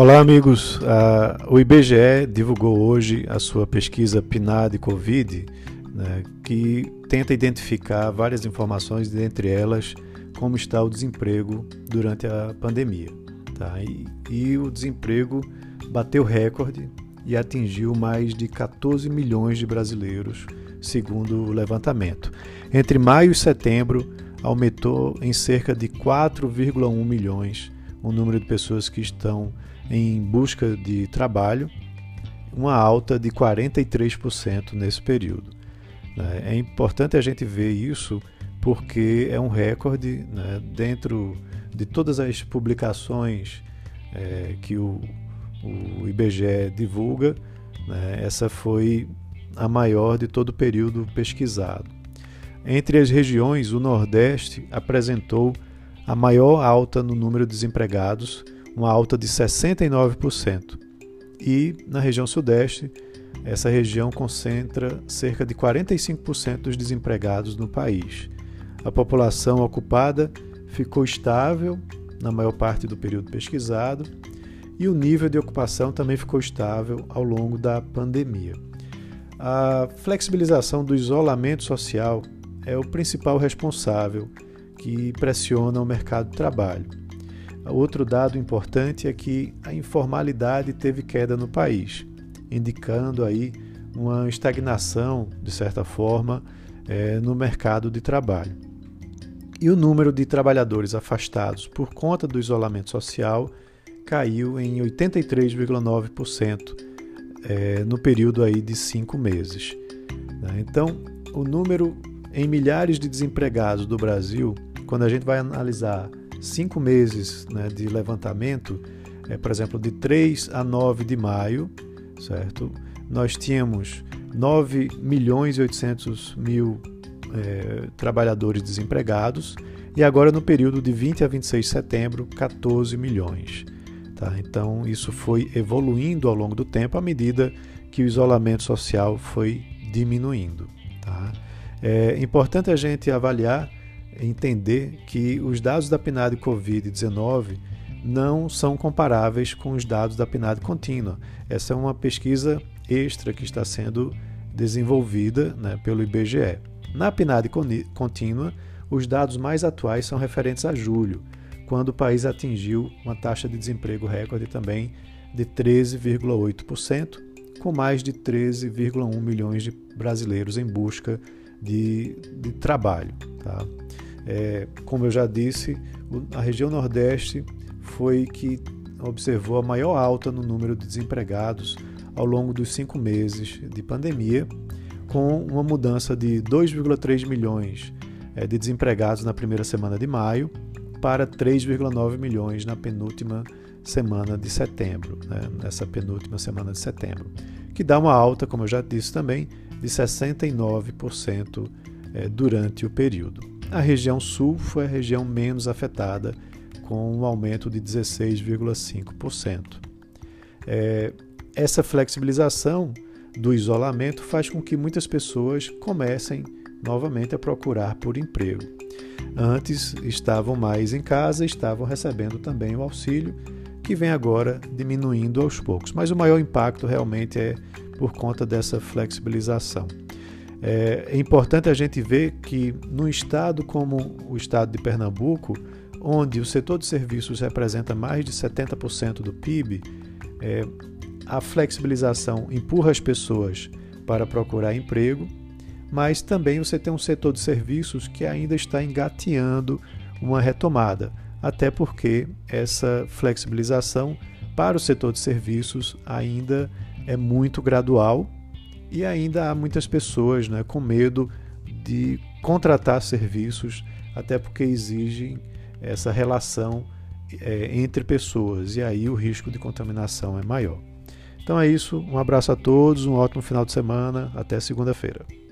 Olá, amigos. O IBGE divulgou hoje a sua pesquisa PNAD-Covid, né, que tenta identificar várias informações, dentre elas como está o desemprego durante a pandemia. Tá? E o desemprego bateu recorde e atingiu mais de 14 milhões de brasileiros, segundo o levantamento. Entre maio e setembro, aumentou em cerca de 4,1 milhões o número de pessoas que estão em busca de trabalho, uma alta de 43% nesse período. É importante a gente ver isso porque é um recorde, né, dentro de todas as publicações que o IBGE divulga, né, essa foi a maior de todo o período pesquisado. Entre as regiões, o Nordeste apresentou a maior alta no número de desempregados, uma alta de 69%. E na região Sudeste, essa região concentra cerca de 45% dos desempregados no país. A população ocupada ficou estável na maior parte do período pesquisado e o nível de ocupação também ficou estável ao longo da pandemia. A flexibilização do isolamento social é o principal responsável que pressiona o mercado de trabalho. Outro dado importante é que a informalidade teve queda no país, indicando aí uma estagnação, de certa forma, no mercado de trabalho. E o número de trabalhadores afastados por conta do isolamento social caiu em 83,9% no período aí de 5 meses. Então, o número em milhares de desempregados do Brasil, quando a gente vai analisar 5 meses, né, de levantamento, por exemplo, de 3 a 9 de maio, certo? Nós tínhamos 9 milhões e 800 mil trabalhadores desempregados e agora no período de 20 a 26 de setembro, 14 milhões. Tá? Então, isso foi evoluindo ao longo do tempo à medida que o isolamento social foi diminuindo. Tá? É importante a gente avaliar, entender que os dados da PNAD Covid-19 não são comparáveis com os dados da PNAD Contínua. Essa é uma pesquisa extra que está sendo desenvolvida, né, pelo IBGE. Na PNAD Contínua, os dados mais atuais são referentes a julho, quando o país atingiu uma taxa de desemprego recorde também de 13,8%, com mais de 13,1 milhões de brasileiros em busca de trabalho. Tá? Como eu já disse, a região Nordeste foi que observou a maior alta no número de desempregados ao longo dos 5 meses de pandemia, com uma mudança de 2,3 milhões de desempregados na primeira semana de maio para 3,9 milhões na penúltima semana de setembro, né? Nessa penúltima semana de setembro, que dá uma alta, como eu já disse também, de 69% durante o período. A região Sul foi a região menos afetada, com um aumento de 16,5%. Essa flexibilização do isolamento faz com que muitas pessoas comecem novamente a procurar por emprego. Antes estavam mais em casa, estavam recebendo também o auxílio, que vem agora diminuindo aos poucos. Mas o maior impacto realmente é por conta dessa flexibilização. É importante a gente ver que num estado como o estado de Pernambuco, onde o setor de serviços representa mais de 70% do PIB, a flexibilização empurra as pessoas para procurar emprego, mas também você tem um setor de serviços que ainda está engateando uma retomada, até porque essa flexibilização para o setor de serviços ainda é muito gradual e ainda há muitas pessoas, né, com medo de contratar serviços, até porque exigem essa relação entre pessoas e aí o risco de contaminação é maior. Então é isso, um abraço a todos, um ótimo final de semana, até segunda-feira.